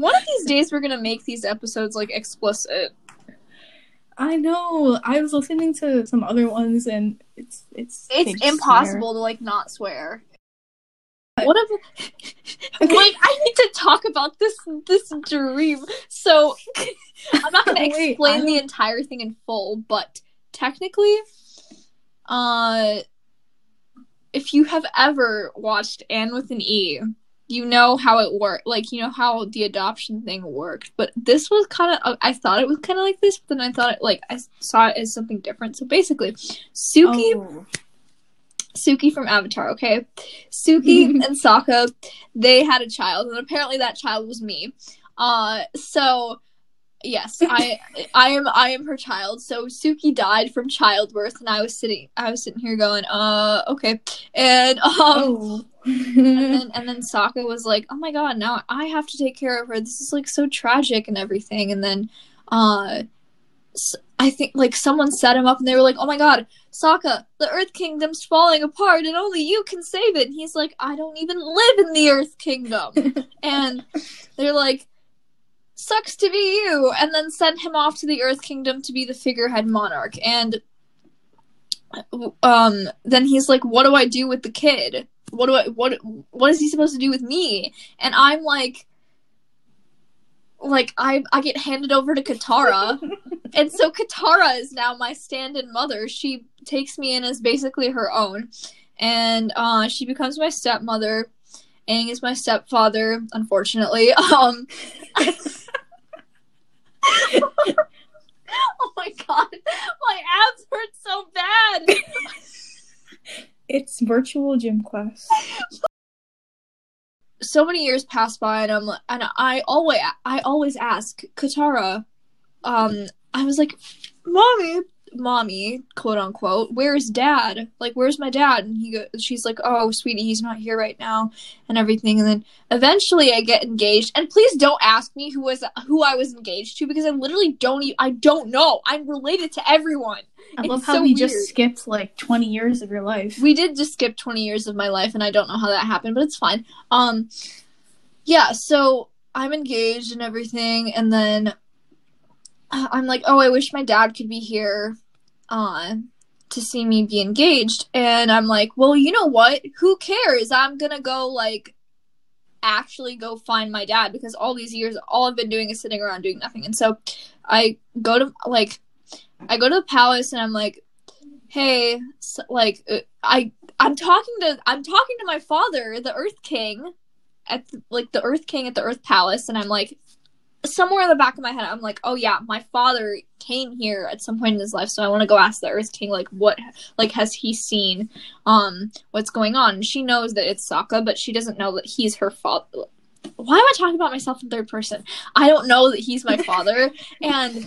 One of these days we're gonna make these episodes like explicit. I know. I was listening to some other ones and it's impossible to like not swear. What if okay. Like I need to talk about this dream. So I'm not gonna explain the entire thing in full, but technically if you have ever watched Anne with an E, you know how it worked. Like, you know how the adoption thing worked. But this was kind of... I thought it was kind of like this, but then I thought it... Like, I saw it as something different. So, basically, Suki... Oh. Suki from Avatar, okay? Suki and Sokka, they had a child. And apparently that child was me. So... Yes, I am her child. So Suki died from childbirth, and I was sitting here going, okay, and and then Sokka was like, oh my god, now I have to take care of her. This is like so tragic and everything. And then, I think like someone set him up, and they were like, oh my god, Sokka, the Earth Kingdom's falling apart, and only you can save it. And he's like, I don't even live in the Earth Kingdom, and they're like, sucks to be you, and then sent him off to the Earth Kingdom to be the figurehead monarch. And then he's like, what do I do with the kid? What is he supposed to do with me? And I'm like I get handed over to Katara. And so Katara is now my stand-in mother. She takes me in as basically her own, and she becomes my stepmother. Aang is my stepfather, unfortunately. Oh my god, my abs hurt so bad. It's virtual gym class. So many years pass by, and I always ask Katara. I was like, mommy, quote unquote, where's dad? Like, where's my dad? And she's like, oh, sweetie, he's not here right now, and everything. And then eventually, I get engaged. And please don't ask me who I was engaged to, because I literally don't know. I'm related to everyone. I love how we just skipped like 20 years of your life. We did just skip 20 years of my life, and I don't know how that happened, but it's fine. Yeah. So I'm engaged and everything, and then I'm like, oh, I wish my dad could be here to see me be engaged. And I'm like, well, you know what? Who cares? I'm going to go, like, actually go find my dad, because all these years, all I've been doing is sitting around doing nothing. And so I go to the palace, and I'm like, hey, so, like, I'm talking to my father, the Earth King, the Earth King at the Earth Palace. And I'm like, somewhere in the back of my head, I'm like, oh yeah, my father came here at some point in his life, so I want to go ask the Earth King, like, what, like, has he seen, what's going on? And she knows that it's Sokka, but she doesn't know that he's her father. Why am I talking about myself in third person? I don't know that he's my father. And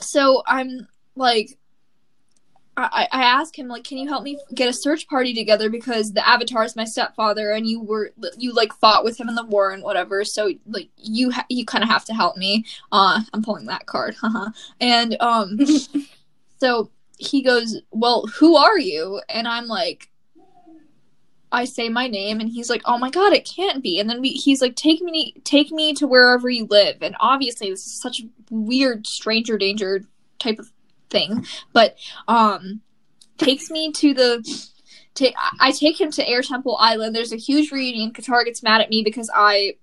so I'm like, I ask him, like, can you help me get a search party together, because the Avatar is my stepfather, and you like fought with him in the war and whatever, so like you kind of have to help me. I'm pulling that card. And so he goes, well, who are you? And I'm like, I say my name, and he's like, "Oh my god, it can't be." And then he's like, "Take me to wherever you live." And obviously, this is such a weird stranger danger type of thing, but takes me to I take him to Air Temple Island. There's a huge reunion. Katara gets mad at me because I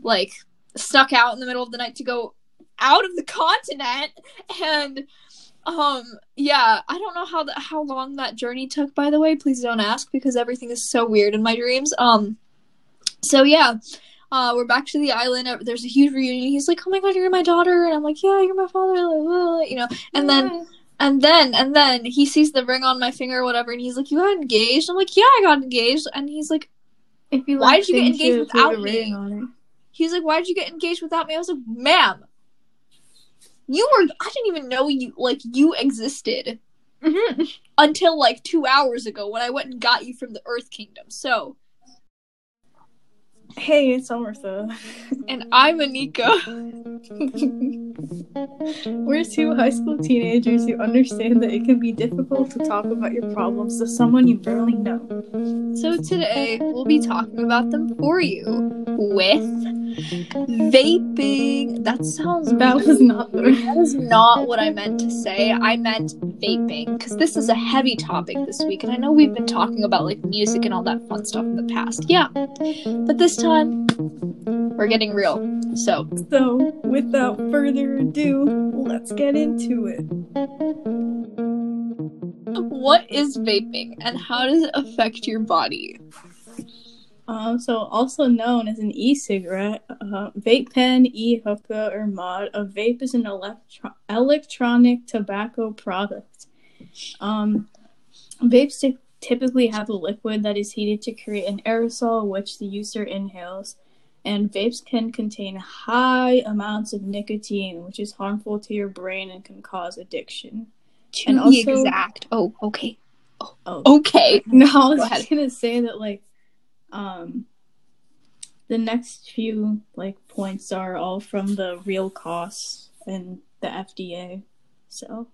like snuck out in the middle of the night to go out of the continent. And yeah, I don't know how long that journey took, by the way. Please don't ask, because everything is so weird in my dreams. So yeah, we're back to the island. There's a huge reunion. He's like, "Oh my god, you're my daughter," and I'm like, "Yeah, you're my father." Like, you know. And yeah. then he sees the ring on my finger or whatever, and he's like, "You got engaged?" I'm like, "Yeah, I got engaged." And he's like, "Why did you get engaged without me?" He's like, "Why did you get engaged without me?" I was like, "Ma'am, I didn't even know you existed until like 2 hours ago when I went and got you from the Earth Kingdom." So. Hey, it's Elmer, and I'm Anika. We're two high school teenagers who understand that it can be difficult to talk about your problems to someone you barely know. So today, we'll be talking about them for you with vaping. That sounds... That is not what I meant to say. I meant vaping, because this is a heavy topic this week, and I know we've been talking about, like, music and all that fun stuff in the past. Yeah. But this time, we're getting real. So without further ado, let's get into it. What is vaping and how does it affect your body? So also known as an e-cigarette, vape pen, e-hookah, or mod, a vape is an electronic tobacco product. Vapes typically have a liquid that is heated to create an aerosol which the user inhales. And vapes can contain high amounts of nicotine, which is harmful to your brain and can cause addiction. To be exact. Oh, okay. Okay. No, I was just going to say that, like, the next few, like, points are all from the real costs and the FDA. So,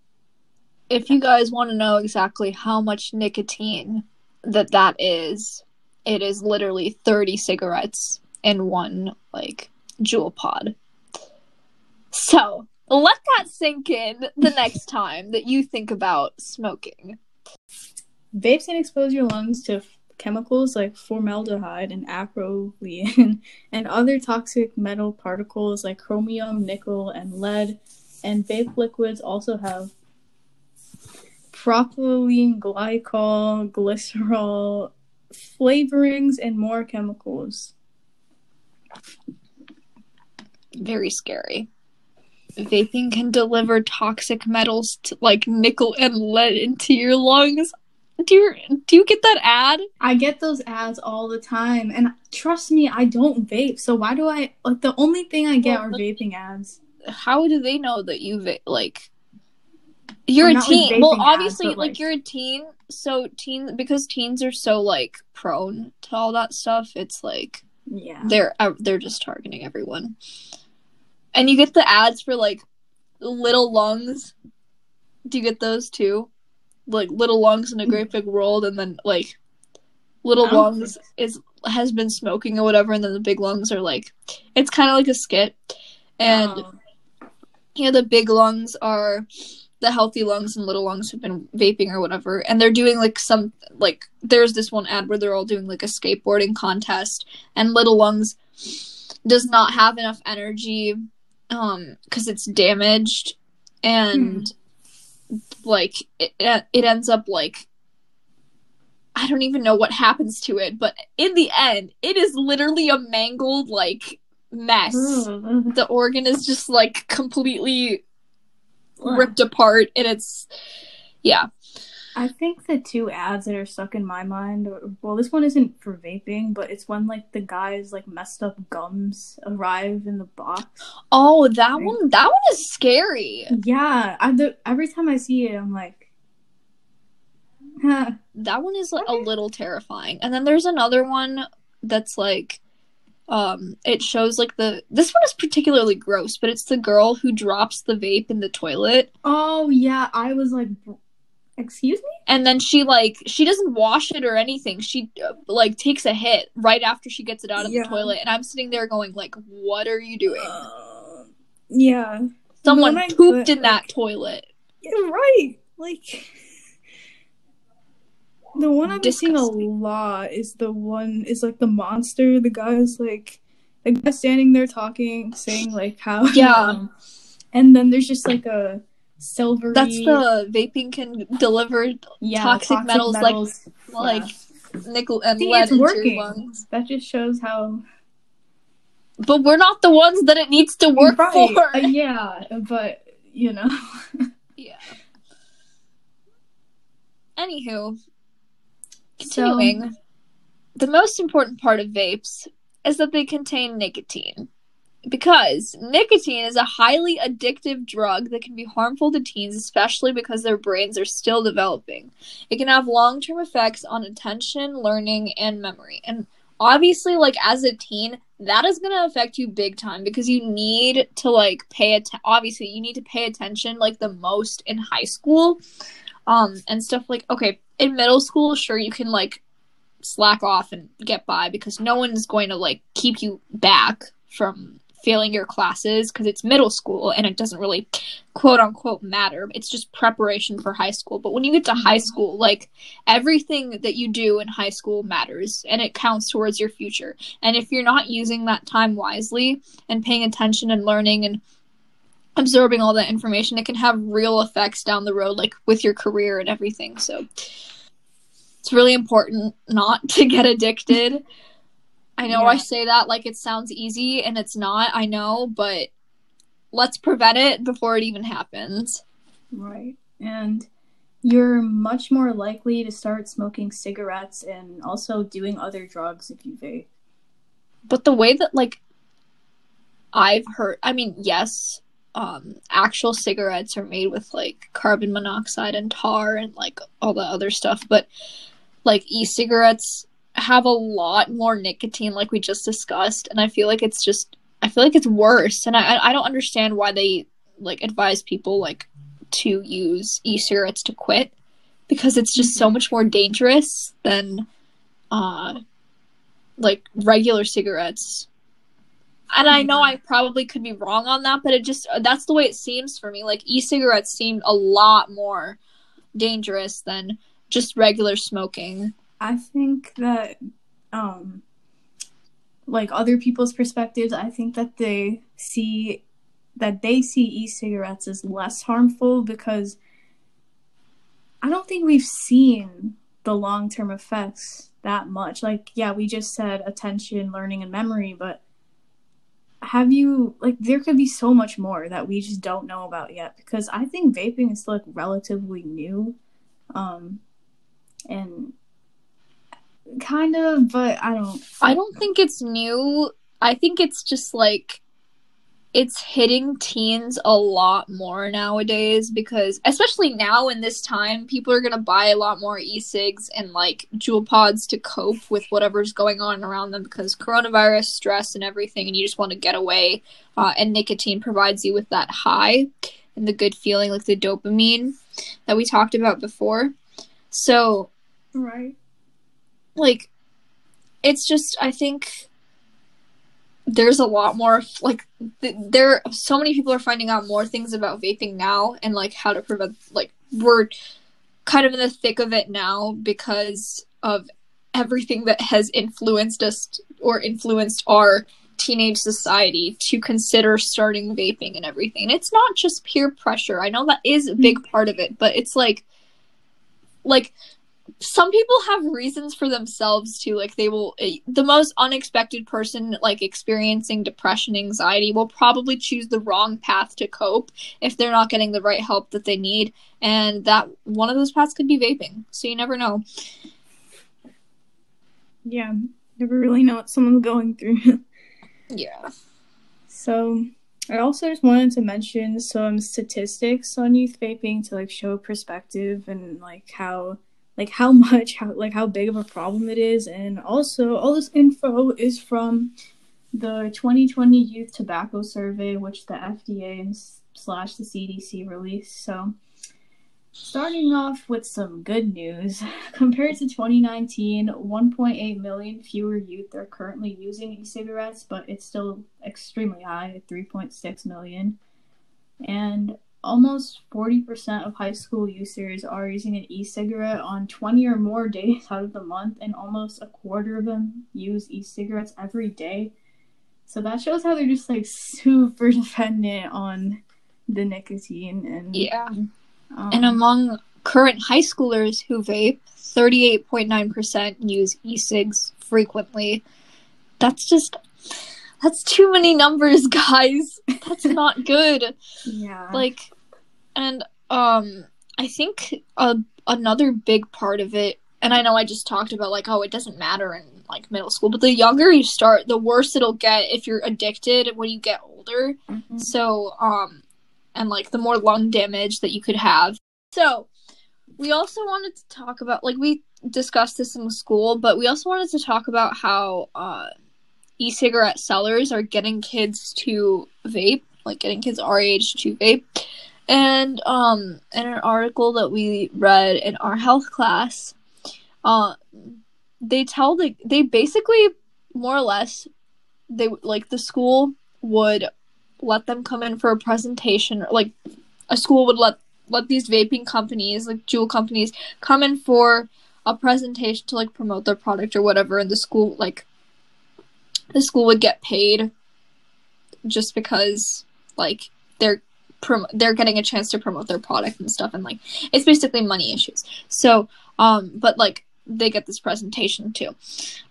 if you guys want to know exactly how much nicotine that is, it is literally 30 cigarettes. In one, like, Juul pod. So, let that sink in the next time that you think about smoking. Vapes can expose your lungs to chemicals like formaldehyde and acrolein and other toxic metal particles like chromium, nickel, and lead. And vape liquids also have propylene glycol, glycerol, flavorings, and more chemicals. Very scary. Vaping can deliver toxic metals like nickel and lead into your lungs. Do you get that ad? I get those ads all the time, and trust me, I don't vape. So why do I, like, the only thing I get are vaping ads? How do they know that you vape? Like, you're a teen. Well, obviously, ads, like, you're a teen. So because teens are so, like, prone to all that stuff, it's like. Yeah, they're just targeting everyone, and you get the ads for, like, little lungs. Do you get those too? Like, little lungs in a great big world, and then, like, little lungs has been smoking or whatever, and then the big lungs are like, it's kind of like a skit, and you know, the big lungs are the healthy lungs and little lungs who've been vaping or whatever, and they're doing, like, some, like, there's this one ad where they're all doing, like, a skateboarding contest, and little lungs does not have enough energy because it's damaged, and like it ends up, like, I don't even know what happens to it, but in the end it is literally a mangled, like, mess. The organ is just, like, completely ripped apart, and it's, yeah. I think the two ads that are stuck in my mind, well, this one isn't for vaping, but it's when, like, the guy's, like, messed up gums arrive in the box. Oh, that one is scary. Yeah, every time I see it, I'm like, huh. That one is, like, a little terrifying. And then there's another one that's, like, it shows, like, this one is particularly gross, but it's the girl who drops the vape in the toilet. Oh, yeah, I was like, excuse me? And then she doesn't wash it or anything. She, like, takes a hit right after she gets it out of the toilet, and I'm sitting there going, like, what are you doing? Yeah. Someone pooped in that toilet. You're right. Like, the one I've been seeing a lot is like, the monster. The guy is, like, the guy standing there talking, saying, like, how... Yeah. And then there's just, like, a silvery... That's the vaping can deliver toxic metals like nickel and lead into your lungs. That just shows how... But we're not the ones that it needs to work for. Yeah, but, you know. Yeah. Anywho... Continuing, so, the most important part of vapes is that they contain nicotine, because nicotine is a highly addictive drug that can be harmful to teens, especially because their brains are still developing. It can have long-term effects on attention, learning, and memory. And obviously, like, as a teen, that is going to affect you big time because you need to, like, obviously, you need to pay attention, like, the most in high school and stuff. Like, okay, in middle school, sure, you can, like, slack off and get by because no one is going to, like, keep you back from failing your classes because it's middle school and it doesn't really quote-unquote matter. It's just preparation for high school. But when you get to high school, like, everything that you do in high school matters and it counts towards your future. And if you're not using that time wisely and paying attention and learning and absorbing all that information, it can have real effects down the road, like with your career and everything. So it's really important not to get addicted. I know, yeah. I say that like it sounds easy, and it's not, I know, but let's prevent it before it even happens. Right. And you're much more likely to start smoking cigarettes and also doing other drugs if you vape. But the way that, like, I've heard, I mean, yes, actual cigarettes are made with, like, carbon monoxide and tar and, like, all the other stuff, but, like, e-cigarettes have a lot more nicotine, like we just discussed, and I feel like it's just, I feel like it's worse, and I don't understand why they, like, advise people, like, to use e-cigarettes to quit, because it's just so much more dangerous than like regular cigarettes. And I know I probably could be wrong on that, but it just, that's the way it seems for me. Like, e-cigarettes seem a lot more dangerous than just regular smoking. I think that, like, other people's perspectives, I think that they see e-cigarettes as less harmful because I don't think we've seen the long-term effects that much. Like, yeah, we just said attention, learning, and memory, but have you, like, there could be so much more that we just don't know about yet, because I think vaping is, like, relatively new, and kind of, but I don't think it's new. I think it's just, like, it's hitting teens a lot more nowadays, because especially now in this time, people are gonna buy a lot more e-cigs and, like, Juul pods to cope with whatever's going on around them, because coronavirus, stress, and everything, and you just want to get away, and nicotine provides you with that high and the good feeling, like the dopamine that we talked about before. So right, like, it's just, I think there's a lot more, like, there, so many people are finding out more things about vaping now and, like, how to prevent, like, we're kind of in the thick of it now because of everything that has influenced us or influenced our teenage society to consider starting vaping and everything. And it's not just peer pressure. I know that is a big part of it, but it's, like, some people have reasons for themselves too. Like, they will, the most unexpected person, like, experiencing depression, anxiety, will probably choose the wrong path to cope if they're not getting the right help that they need, and that one of those paths could be vaping. So you never know. Yeah, never really know what someone's going through. Yeah. So I also just wanted to mention some statistics on youth vaping to, like, show perspective and, like, how big of a problem it is. And also, all this info is from the 2020 Youth Tobacco Survey, which the FDA/the CDC released. So, starting off with some good news. Compared to 2019, 1.8 million fewer youth are currently using e-cigarettes, but it's still extremely high at 3.6 million. And almost 40% of high school users are using an e-cigarette on 20 or more days out of the month, and almost a quarter of them use e-cigarettes every day. So that shows how they're just, like, super dependent on the nicotine. And yeah. And among current high schoolers who vape, 38.9% use e-cigs frequently. That's too many numbers, guys. That's not good. Yeah. Like, and I think another big part of it, and I know I just talked about, like, oh, it doesn't matter in, like, middle school, but the younger you start, the worse it'll get if you're addicted when you get older. Mm-hmm. So, and, like, the more lung damage that you could have. So, We also wanted to talk about, like, we discussed this in school, but we also wanted to talk about how e-cigarette sellers are getting kids to vape, like getting kids our age to vape. And in an article that we read in our health class, they basically more or less, they like the school would let them come in for a presentation, or, like, a school would let these vaping companies, like Juul companies, come in for a presentation to, like, promote their product or whatever, and the school would get paid just because, like, they're getting a chance to promote their product and stuff, and, like, it's basically money issues. So, but, like, they get this presentation too.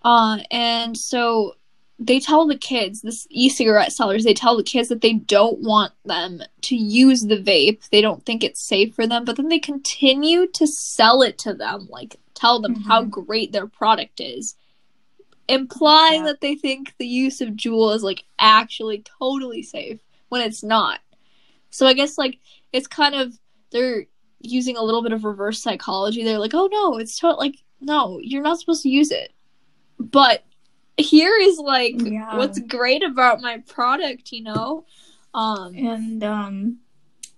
And so they tell the kids, this e-cigarette sellers, they tell the kids that they don't want them to use the vape. They don't think it's safe for them, but then they continue to sell it to them, like, tell them how great their product is, implying that they think the use of Juul is, like, actually totally safe when it's not. So I guess, like, it's kind of, they're using a little bit of reverse psychology. They're like, oh no, it's totally, like, no, you're not supposed to use it, but here is, like, what's great about my product, you know? And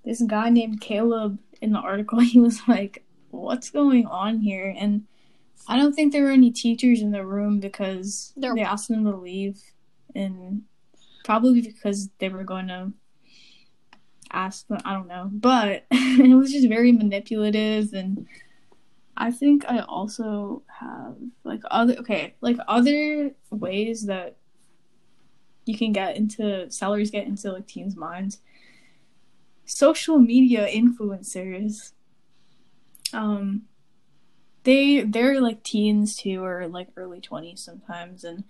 this guy named Caleb, in the article, he was like, what's going on here? And I don't think there were any teachers in the room because they asked them to leave, and probably because they were going to ask them, I don't know. But it was just very manipulative, and I think I also have, like, other ways that you can sellers get into like teens' minds. Social media influencers, they're like teens too, or like early 20s sometimes, and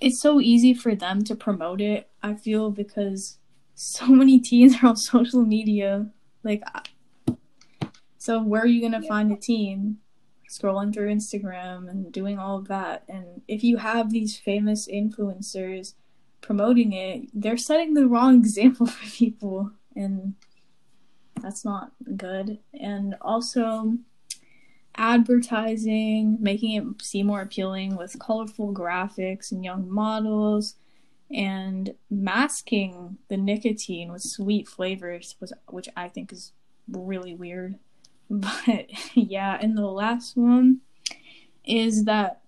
it's so easy for them to promote it, I feel, because so many teens are on social media, like. So where are you going to find a teen? Scrolling through Instagram and doing all of that. And if you have these famous influencers promoting it, they're setting the wrong example for people. And that's not good. And also advertising, making it seem more appealing with colorful graphics and young models. And masking the nicotine with sweet flavors, which I think is really weird. But yeah, and the last one is that,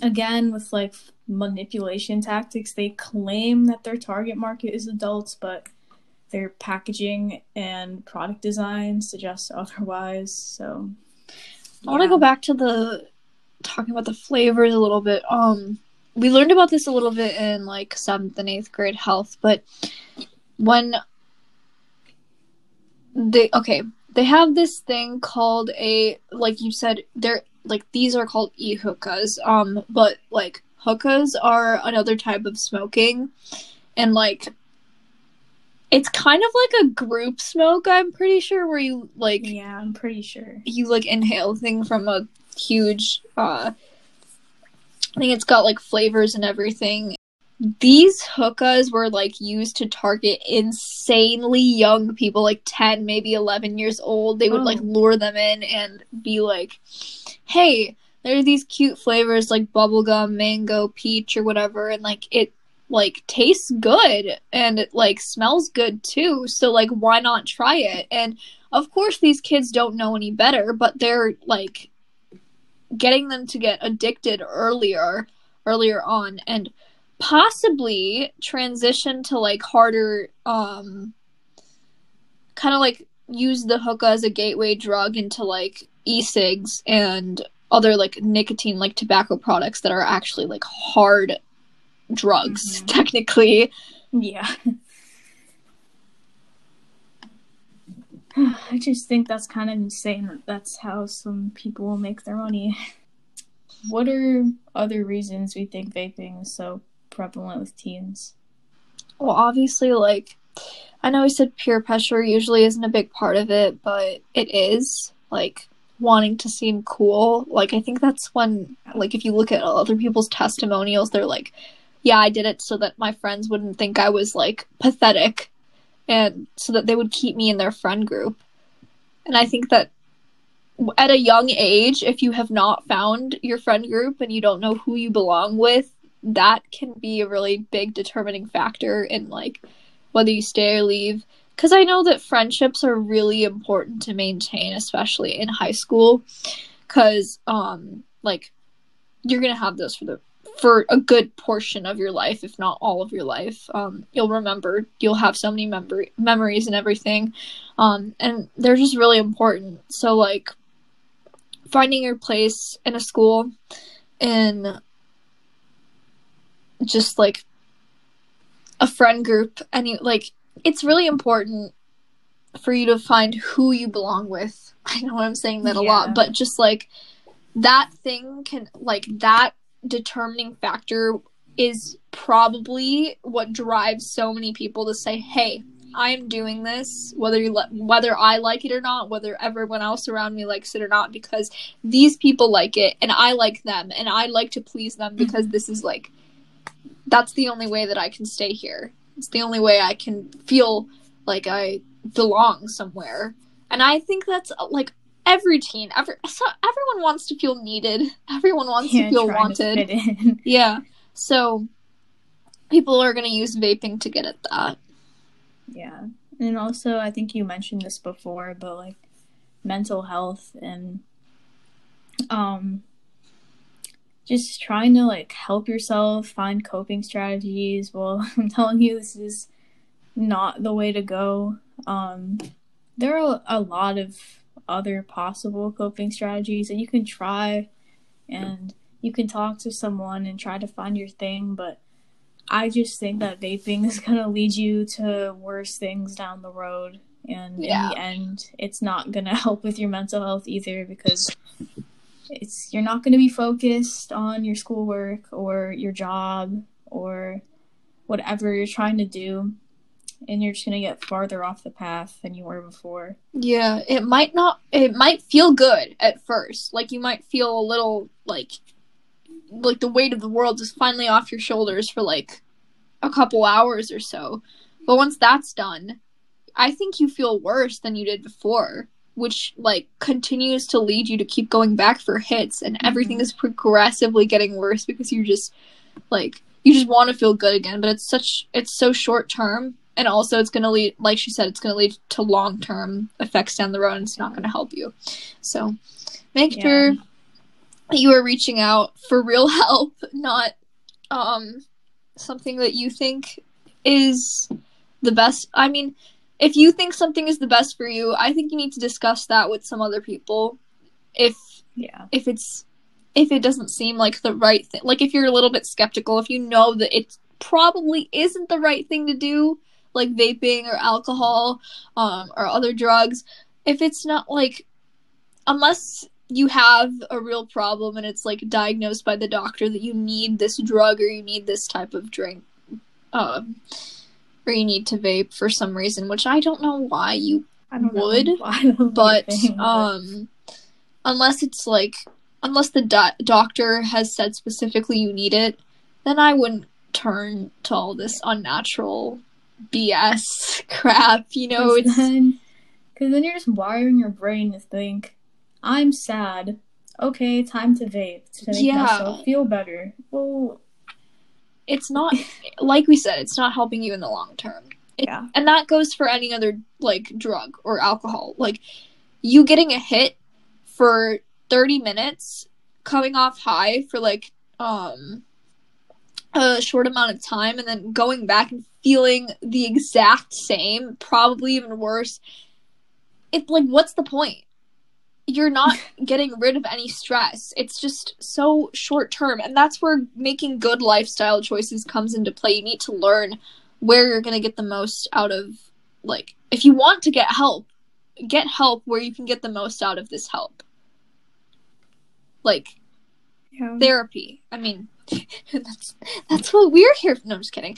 again, with, like, manipulation tactics, they claim that their target market is adults, but their packaging and product design suggests otherwise. So I want to go back to talking about the flavors a little bit. We learned about this a little bit in, like, 7th and 8th grade health, but when they have this thing called a, like you said, they're, like, these are called e-hookahs, but, like, hookahs are another type of smoking, and, like, it's kind of like a group smoke, I'm pretty sure, where you, like, I'm pretty sure you, like, inhale thing from a huge, I think it's got, like, flavors and everything. These hookahs were, like, used to target insanely young people, like 10, maybe 11 years old. They would, like, lure them in and be like, hey, there are these cute flavors like bubblegum, mango, peach, or whatever. And, like, it, like, tastes good. And it, like, smells good, too. So, like, why not try it? And, of course, these kids don't know any better, but they're, like, getting them to get addicted earlier on. And possibly transition to, like, harder, kind of, like, use the hookah as a gateway drug into, like, e-cigs and other, like, nicotine, like, tobacco products that are actually, like, hard drugs, technically. Yeah. I just think that's kind of insane. That's how some people make their money. What are other reasons we think vaping is so prevalent with teens? Well, obviously, like, I know I said peer pressure usually isn't a big part of it, but it is, like, wanting to seem cool. Like, I think that's when, like, if you look at other people's testimonials, they're like, yeah, I did it so that my friends wouldn't think I was, like, pathetic, and so that they would keep me in their friend group. And I think that at a young age, if you have not found your friend group and you don't know who you belong with, that can be a really big determining factor in, like, whether you stay or leave. Because I know that friendships are really important to maintain, especially in high school. Because, like, you're going to have those for a good portion of your life, if not all of your life. You'll remember, you'll have so many memories and everything. And they're just really important. So, like, finding your place in a school and just, like, a friend group, any, like, it's really important for you to find who you belong with. I know I'm saying that a lot, but just, like, that thing can, like, that determining factor is probably what drives so many people to say, hey, I'm doing this, whether I like it or not, whether everyone else around me likes it or not, because these people like it, and I like them, and I like to please them, because this is, like, that's the only way that I can stay here. It's the only way I can feel like I belong somewhere. And I think that's, like, every teen, everyone wants to feel needed. Everyone wants to feel wanted. To yeah. So people are going to use vaping to get at that. Yeah. And also, I think you mentioned this before, but, like, mental health and just trying to, like, help yourself, find coping strategies. Well, I'm telling you, this is not the way to go. There are a lot of other possible coping strategies that you can try, and you can talk to someone and try to find your thing, but I just think that vaping is going to lead you to worse things down the road, and in the end, it's not going to help with your mental health either, because you're not going to be focused on your schoolwork or your job or whatever you're trying to do, and you're just going to get farther off the path than you were before. Yeah, it might feel good at first. Like, you might feel a little, like the weight of the world is finally off your shoulders for, like, a couple hours or so. But once that's done, I think you feel worse than you did before, which, like, continues to lead you to keep going back for hits, and everything is progressively getting worse, because you just, like, you just want to feel good again, but it's so short term, and also it's going to lead, like she said, it's going to lead to long term effects down the road, and it's not going to help you. So make sure that you are reaching out for real help, not something that you think is the best. I mean, if you think something is the best for you, I think you need to discuss that with some other people. If it doesn't seem like the right thing, like, if you're a little bit skeptical, if you know that it probably isn't the right thing to do, like vaping or alcohol or other drugs, if it's not, like, unless you have a real problem and it's, like, diagnosed by the doctor that you need this drug or you need this type of drink, or you need to vape for some reason, which I don't know why you would, but unless it's, like, unless the doctor has said specifically you need it, then I wouldn't turn to all this unnatural BS crap, you know. Because then you're just wiring your brain to think, I'm sad, okay, time to vape to make myself feel better. Well, it's not, like we said, it's not helping you in the long term. And that goes for any other, like, drug or alcohol. Like, you getting a hit for 30 minutes, coming off high for, like, a short amount of time, and then going back and feeling the exact same, probably even worse. It's, like, what's the point? You're not getting rid of any stress. It's just so short term. And that's where making good lifestyle choices comes into play. You need to learn where you're going to get the most out of, like, if you want to get help where you can get the most out of this help. Like, therapy. I mean, that's what we're here for. No, I'm just kidding.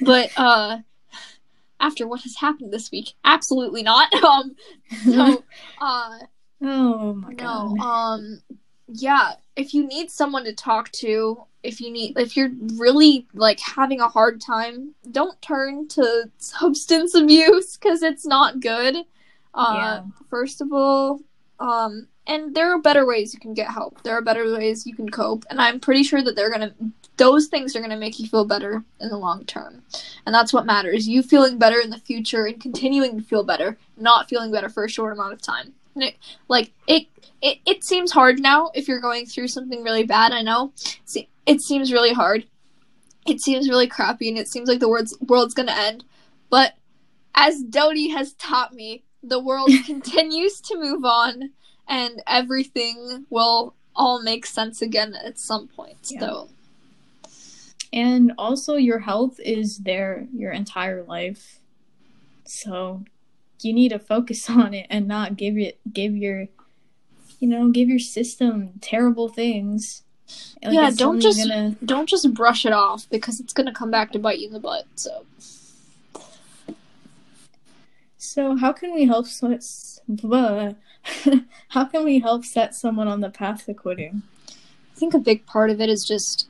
But after what has happened this week, absolutely not. Oh my god. No, if you need someone to talk to, if you're really, like, having a hard time, don't turn to substance abuse, because it's not good. First of all, and there are better ways you can get help. There are better ways you can cope. And I'm pretty sure that those things are going to make you feel better in the long term. And that's what matters. You feeling better in the future and continuing to feel better, not feeling better for a short amount of time. And it seems hard now if you're going through something really bad. I know. It seems really hard. It seems really crappy. And it seems like the world's going to end. But as Dodie has taught me, the world continues to move on. And everything will all make sense again at some point. Yeah. So. And also your health is there your entire life. So you need to focus on it and not give your system terrible things. Like, yeah, don't just brush it off, because it's gonna come back to bite you in the butt. So how can we help set someone on the path to quitting? I think a big part of it is just,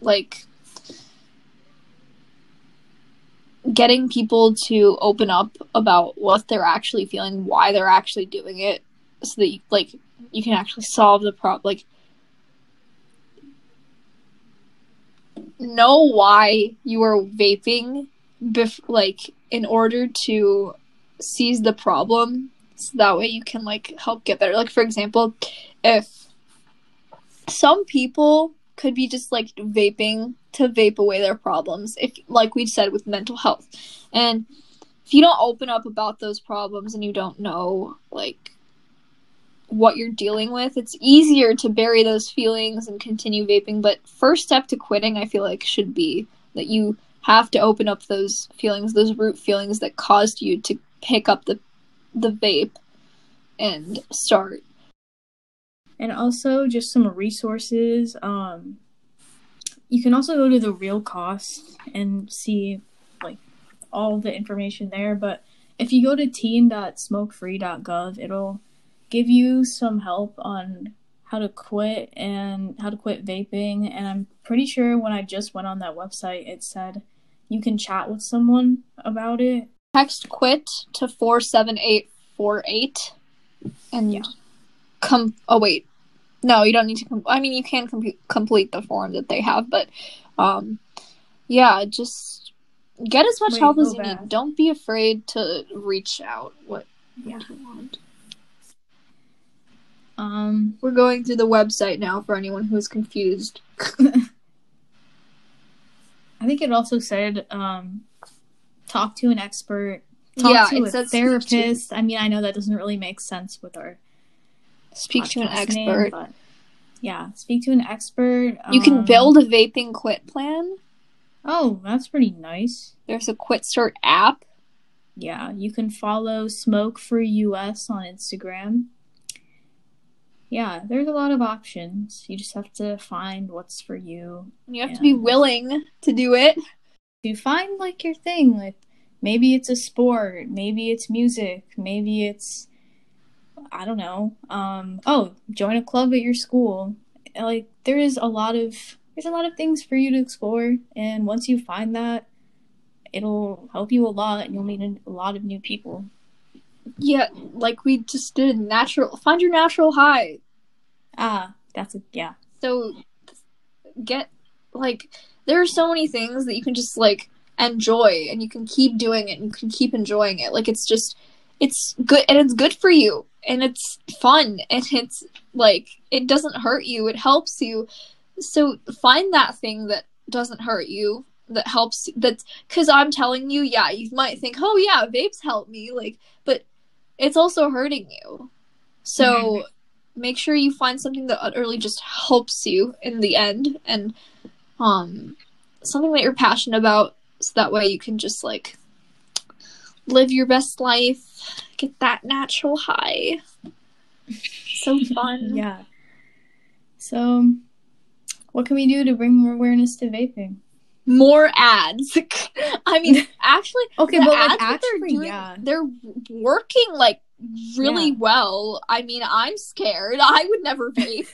like, getting people to open up about what they're actually feeling, why they're actually doing it, so that, you can actually solve the problem. Like, know why you are vaping, in order to seize the problem, so that way you can help get better. For example, if some people could be just vaping to vape away their problems, if we said with mental health, and if you don't open up about those problems and you don't know what you're dealing with, it's easier to bury those feelings and continue vaping. But first step to quitting, I feel should be that you have to open up those feelings, those root feelings that caused you to pick up the vape and start. And also just some resources. You can also go to The Real Cost and see all the information there. But if you go to teen.smokefree.gov, it'll give you some help on how to quit and how to quit vaping. And I'm pretty sure when I just went on that website, it said you can chat with someone about it. Text quit to 47848 and you don't need to you can complete the form that they have, but just get as much help as you need. Don't be afraid to reach out what you want. We're going through the website now for anyone who's confused. I think it also said talk to an expert, talk to a therapist. I know that doesn't really make sense with our speak to an expert. Name, speak to an expert. You can build a vaping quit plan. Oh, that's pretty nice. There's a Quit Start app. Yeah, you can follow Smoke Free US on Instagram. Yeah, there's a lot of options. You just have to find what's for you. You have to be willing to do it. You find your thing. Maybe it's a sport, maybe it's music, maybe it's, I don't know. Join a club at your school. There's a lot of things for you to explore, and once you find that, it'll help you a lot, and you'll meet a lot of new people. Yeah, we just did find your natural high. So get there are so many things that you can just enjoy, and you can keep doing it, and you can keep enjoying it. It's good, and it's good for you, and it's fun, and it's it doesn't hurt you, it helps you. So find that thing that doesn't hurt you, that helps. That's because I'm telling you, you might think, oh yeah, vapes help me, but it's also hurting you. So make sure you find something that utterly just helps you in the end, and something that you're passionate about, so that way you can just live your best life, get that natural high. So fun. Yeah. So what can we do to bring more awareness to vaping? More ads. Okay, they're working really well. I'm scared. I would never vape.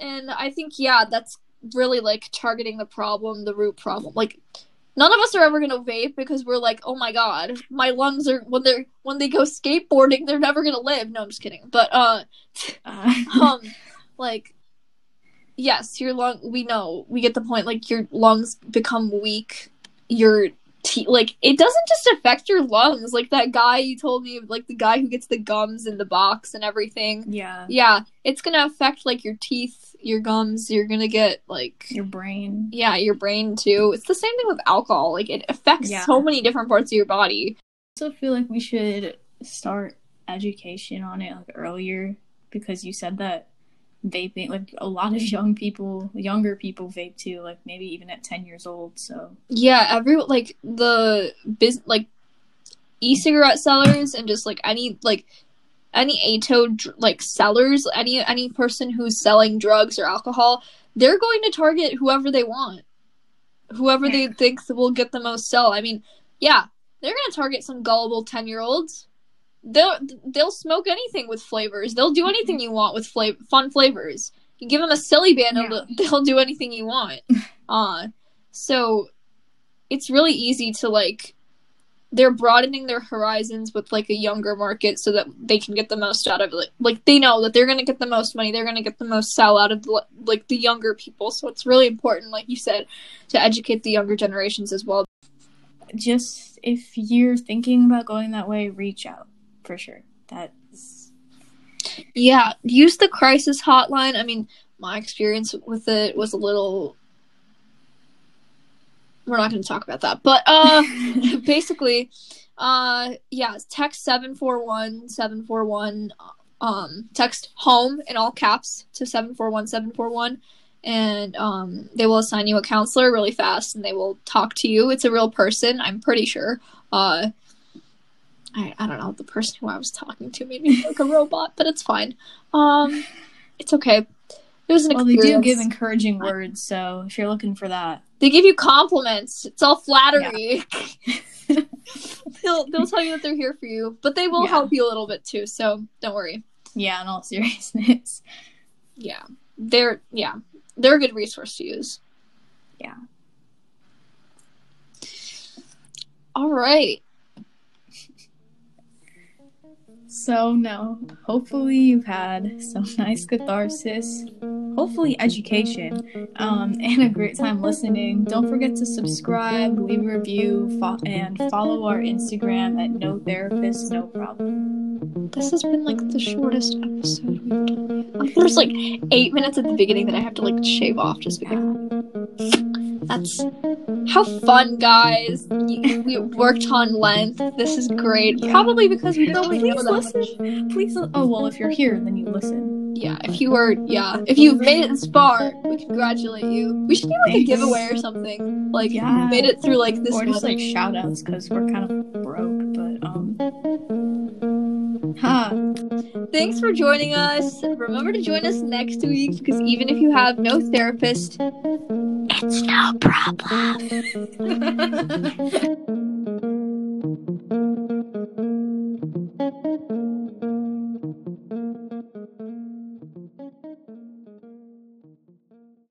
And I think that's really targeting the problem, the root problem. None of us are ever gonna vape because we're like, oh my god, my lungs are when they go skateboarding, they're never gonna live. No, I'm just kidding. But like, yes, your lung. We know, we get the point. Like your lungs become weak. Your like it doesn't just affect your lungs. Like that guy you told me, like the guy who gets the gums in the box and everything. Yeah, yeah, it's gonna affect like your teeth. Your gums, you're gonna get like your brain. Yeah, your brain too. It's the same thing with alcohol. Like it affects so many different parts of your body. I also feel like we should start education on it like earlier, because you said that vaping, like a lot of younger people vape too, like maybe even at 10 years old. So yeah, everyone, like the like e-cigarette sellers and just like any ATO, like, sellers, any person who's selling drugs or alcohol, they're going to target whoever they want. Whoever they think will get the most sell. I mean, yeah, they're going to target some gullible 10-year-olds. They'll smoke anything with flavors. They'll do anything you want with fun flavors. You give them a silly band, they'll do anything you want. So it's really easy to, like... They're broadening their horizons with, like, a younger market so that they can get the most out of it. Like, they know that they're going to get the most money. They're going to get the most sell out of, the younger people. So it's really important, like you said, to educate the younger generations as well. Just if you're thinking about going that way, reach out, for sure. That's... Yeah, use the crisis hotline. I mean, my experience with it was a little... We're not going to talk about that, but basically, text 741-741, text HOME in all caps to 741-741, and they will assign you a counselor really fast, and they will talk to you. It's a real person, I'm pretty sure. I don't know, the person who I was talking to made me like a robot, but it's fine. It's okay. It was an experience. They do give encouraging words, so if you're looking for that. They give you compliments. It's all flattery. Yeah. they'll tell you that they're here for you, but they will help you a little bit too, so don't worry. Yeah, in all seriousness. Yeah. They're a good resource to use. Yeah. All right. So, no, hopefully you've had some nice catharsis, hopefully education, and a great time listening. Don't forget to subscribe, leave a review, and follow our Instagram at No Therapist, No Problem. This has been, like, the shortest episode we've done yet. There's, like, 8 minutes at the beginning that I have to, like, shave off just because... That's how fun, guys. We worked on length. This is great. Yeah. Probably because we don't know that much. Please listen. Oh, well, if you're here, then you listen. Yeah, if you've made it this far, we congratulate you. We should do, like, a giveaway or something. Like, you made it through, like, this. Or just, like, shout-outs, because we're kind of broke, but, Thanks for joining us. Remember to join us next week, because even if you have no therapist, it's no problem.